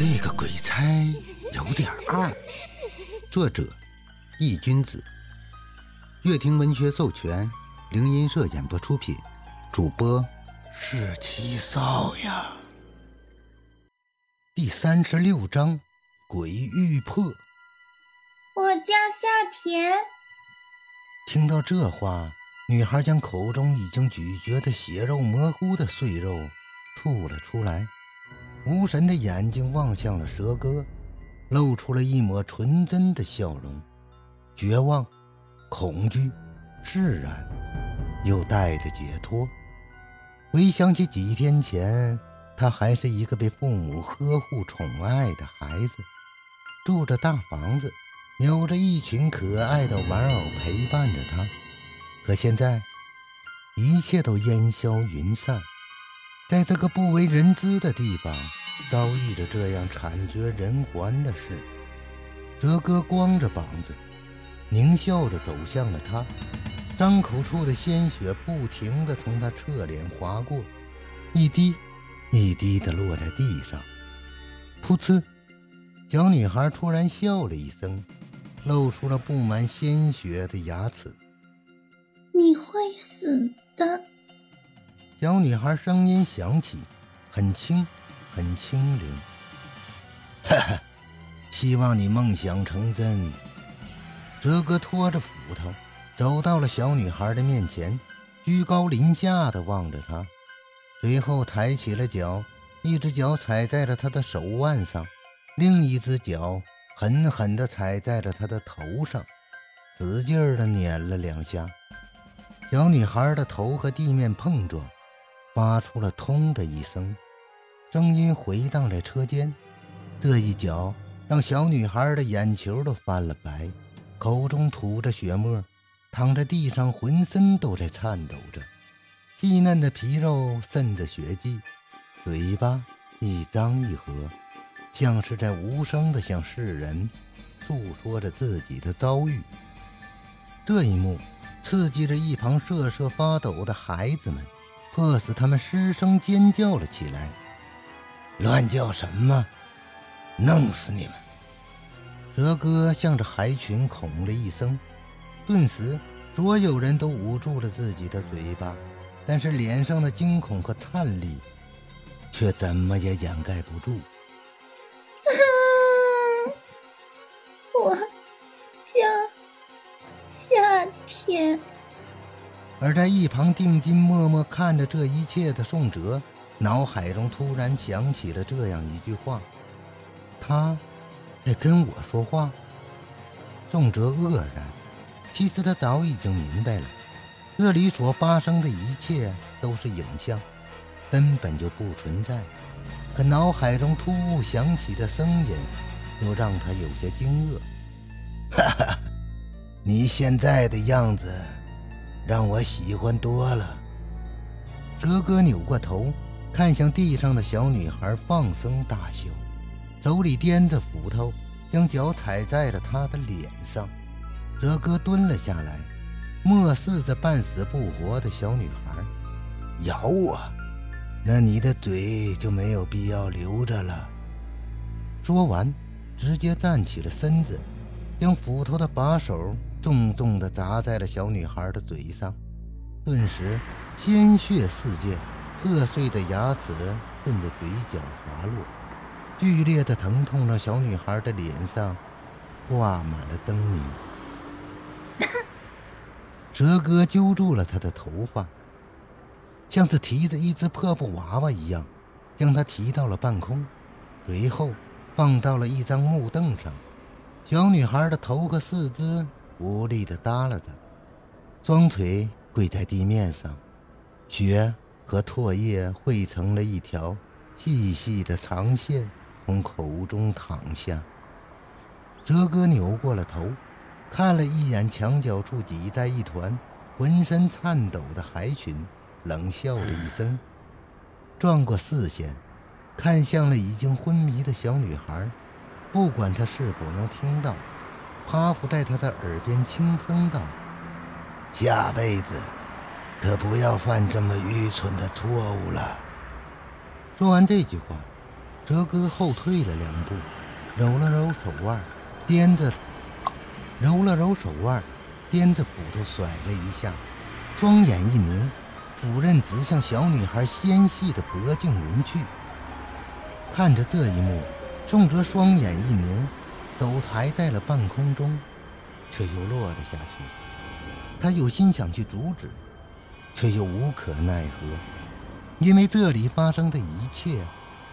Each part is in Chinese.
这个鬼差有点二。作者易君子，乐亭文学授权，灵音社演播出品，主播是七少呀。第36章，鬼玉魄。我叫夏田。听到这话，女孩将口中已经咀嚼的血肉模糊的碎肉吐了出来，无神的眼睛望向了蛇哥，露出了一抹纯真的笑容，绝望、恐惧、释然，又带着解脱。回想起几天前，他还是一个被父母呵护宠爱的孩子，住着大房子，有着一群可爱的玩偶陪伴着他。可现在一切都烟消云散，在这个不为人知的地方遭遇着这样惨绝人寰的事。哲哥光着膀子狞笑着走向了他，张口处的鲜血不停地从他侧脸划过，一滴一滴地落在地上。噗呲，小女孩突然笑了一声，露出了布满鲜血的牙齿。你会死的。小女孩声音响起，很轻很清灵。哈哈，希望你梦想成真。哲哥拖着斧头走到了小女孩的面前，居高临下地望着她，随后抬起了脚，一只脚踩在了她的手腕上，另一只脚狠狠地踩在了她的头上，使劲地碾了两下。小女孩的头和地面碰撞，发出了通的一声，声音回荡在车间。这一脚让小女孩的眼球都翻了白，口中吐着血沫，躺在地上，浑身都在颤抖着，细嫩的皮肉渗着血迹，嘴巴一张一合，像是在无声地向世人诉说着自己的遭遇。这一幕刺激着一旁瑟瑟发抖的孩子们，迫使他们失声尖叫了起来。乱叫什么？弄死你们！蛇哥向着孩群恐了一声，顿时所有人都捂住了自己的嘴巴，但是脸上的惊恐和颤栗却怎么也掩盖不住。而在一旁定睛默默看着这一切的宋哲，脑海中突然想起了这样一句话，他在跟我说话。宋哲愕然，其实他早已经明白了，这里所发生的一切都是影像，根本就不存在。可脑海中突兀响起的声音又让他有些惊愕。哈哈，你现在的样子让我喜欢多了。哲哥扭过头看向地上的小女孩，放声大笑，手里掂着斧头，将脚踩在了她的脸上。哲哥蹲了下来，漠视着半死不活的小女孩。咬我，那你的嘴就没有必要留着了。说完直接站起了身子，将斧头的把手重重地砸在了小女孩的嘴上，顿时鲜血四溅，破碎的牙齿顺着嘴角滑落，剧烈的疼痛让小女孩的脸上挂满了狰狞。哲哥揪住了她的头发，像是提着一只破布娃娃一样，将她提到了半空，随后放到了一张木凳上。小女孩的头和四肢无力地耷拉着，双腿跪在地面上，血和唾液汇成了一条细细的长线，从口中淌下。哲哥扭过了头，看了一眼墙角处挤在一团浑身颤抖的孩群，冷笑了一声，转过视线看向了已经昏迷的小女孩，不管她是否能听到，趴伏在他的耳边轻声道：“下辈子可不要犯这么愚蠢的错误了。”说完这句话，哲哥后退了两步，揉了揉手腕，颠着斧头甩了一下，双眼一凝，斧刃直向小女孩纤细的脖颈抡去。看着这一幕，宋哲双眼一凝，手抬在了半空中，却又落了下去。他有心想去阻止，却又无可奈何，因为这里发生的一切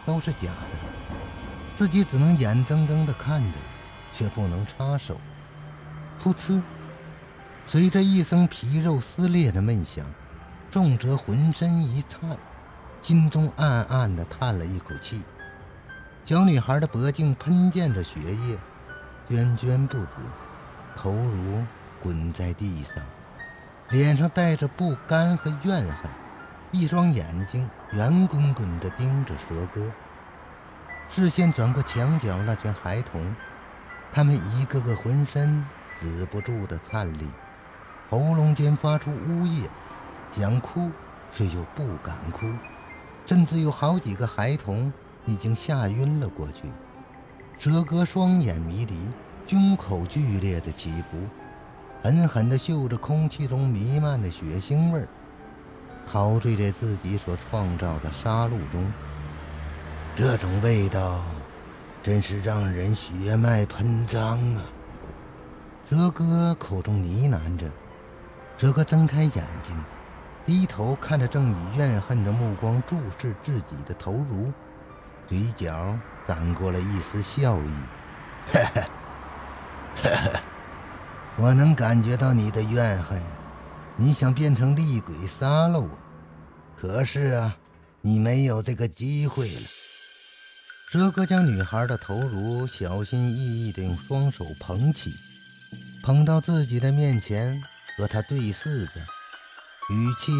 都是假的，自己只能眼睁睁地看着，却不能插手。噗呲，随着一声皮肉撕裂的闷响，宋哲浑身一颤，心中暗暗地叹了一口气。小女孩的脖颈喷溅着血液，涓涓不止，头颅滚在地上，脸上带着不甘和怨恨，一双眼睛圆滚滚地盯着蛇哥。视线转过墙角那群孩童，他们一个个浑身止不住的颤栗，喉咙间发出呜咽，想哭却又不敢哭，甚至有好几个孩童已经吓晕了过去。蛇哥双眼迷离，胸口剧烈的起伏，狠狠地嗅着空气中弥漫的血腥味儿，陶醉在自己所创造的杀戮中。这种味道真是让人血脉喷张啊！蛇哥口中呢喃着。蛇哥睁开眼睛，低头看着正以怨恨的目光注视自己的头颅，嘴角闪过了一丝笑意。哈哈，哈哈，我能感觉到你的怨恨，你想变成厉鬼杀了我，可是啊，你没有这个机会了。蛇哥将女孩的头颅小心翼翼地用双手捧起，捧到自己的面前，和她对视着，语气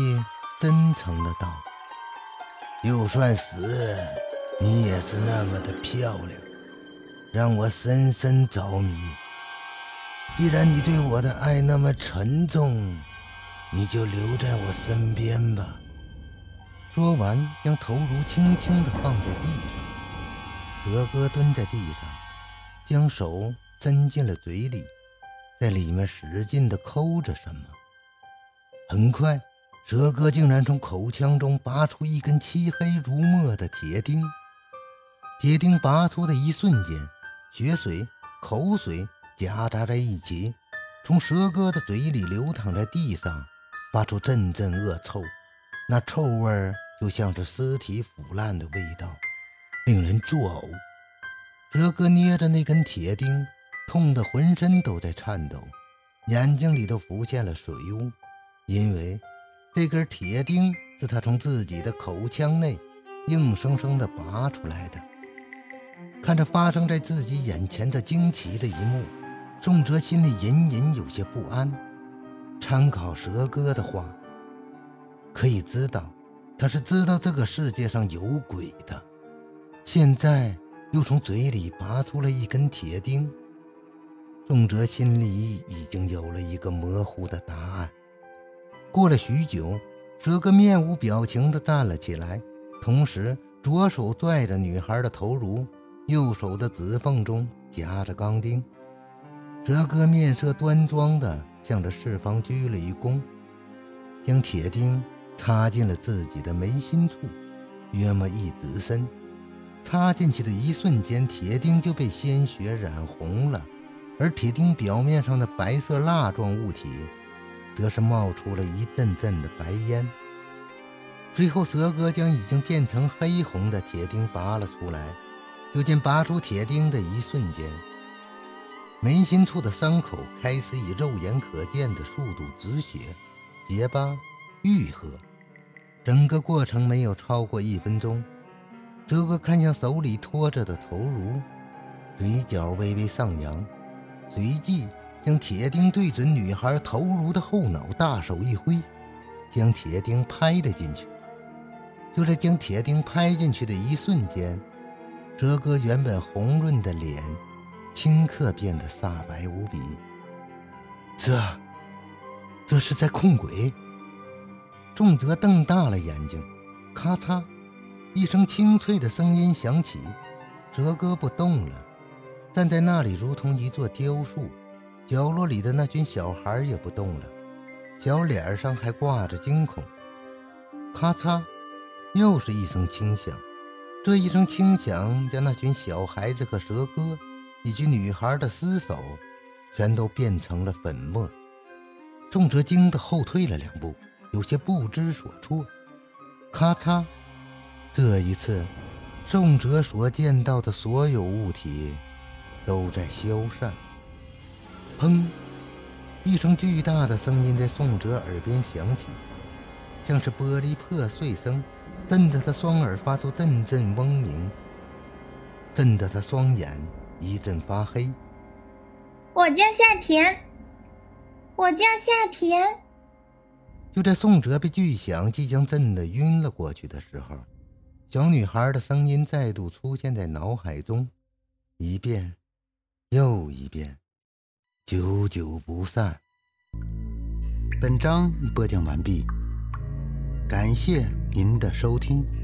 真诚地道：“就算死，你也是那么的漂亮，让我深深着迷。既然你对我的爱那么沉重，你就留在我身边吧。”说完，将头颅轻轻地放在地上。蛇哥蹲在地上，将手伸进了嘴里，在里面使劲地抠着什么。很快，蛇哥竟然从口腔中拔出一根漆黑如墨的铁钉。铁钉拔出的一瞬间，血水、口水夹杂在一起，从蛇哥的嘴里流淌在地上，发出阵阵恶臭。那臭味就像是尸体腐烂的味道，令人作呕。蛇哥捏着那根铁钉，痛得浑身都在颤抖，眼睛里都浮现了水雾，因为这根铁钉是他从自己的口腔内硬生生地拔出来的。看着发生在自己眼前这惊奇的一幕，宋哲心里隐隐有些不安。参考蛇哥的话，可以知道他是知道这个世界上有鬼的，现在又从嘴里拔出了一根铁钉，宋哲心里已经有了一个模糊的答案。过了许久，蛇哥面无表情地站了起来，同时左手拽着女孩的头颅，右手的指缝中夹着钢钉。蛇哥面色端庄地向着四方鞠了一躬，将铁钉插进了自己的眉心处，约莫一指深。插进去的一瞬间，铁钉就被鲜血染红了，而铁钉表面上的白色蜡状物体则是冒出了一阵阵的白烟。随后蛇哥将已经变成黑红的铁钉拔了出来，就见拔出铁钉的一瞬间，眉心处的伤口开始以肉眼可见的速度止血、结疤、愈合，整个过程没有超过1分钟。蛇哥看向手里拖着的头颅，嘴角微微上扬，随即将铁钉对准女孩头颅的后脑，大手一挥，将铁钉拍了进去。就在将铁钉拍进去的一瞬间，蛇哥原本红润的脸顷刻变得煞白无比。这是在控鬼？宋哲瞪大了眼睛，咔嚓一声清脆的声音响起，折胳不动了，站在那里如同一座雕塑。角落里的那群小孩也不动了，小脸上还挂着惊恐。咔嚓，又是一声轻响。这一声轻响将那群小孩子和蛇哥以及女孩的厮守全都变成了粉末。仲哲惊得后退了2步，有些不知所措。咔嚓，这一次仲哲所见到的所有物体都在消散。砰！一声巨大的声音在宋哲耳边响起，像是玻璃破碎声，震得他双耳发出阵阵嗡鸣，震得他双眼一阵发黑。我叫夏田，我叫夏田。就在宋哲被巨响即将震得晕了过去的时候，小女孩的声音再度出现在脑海中，一遍又一遍，久久不散。本章已播讲完毕，感谢您的收听。